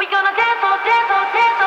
We gonna dance, dance, dance.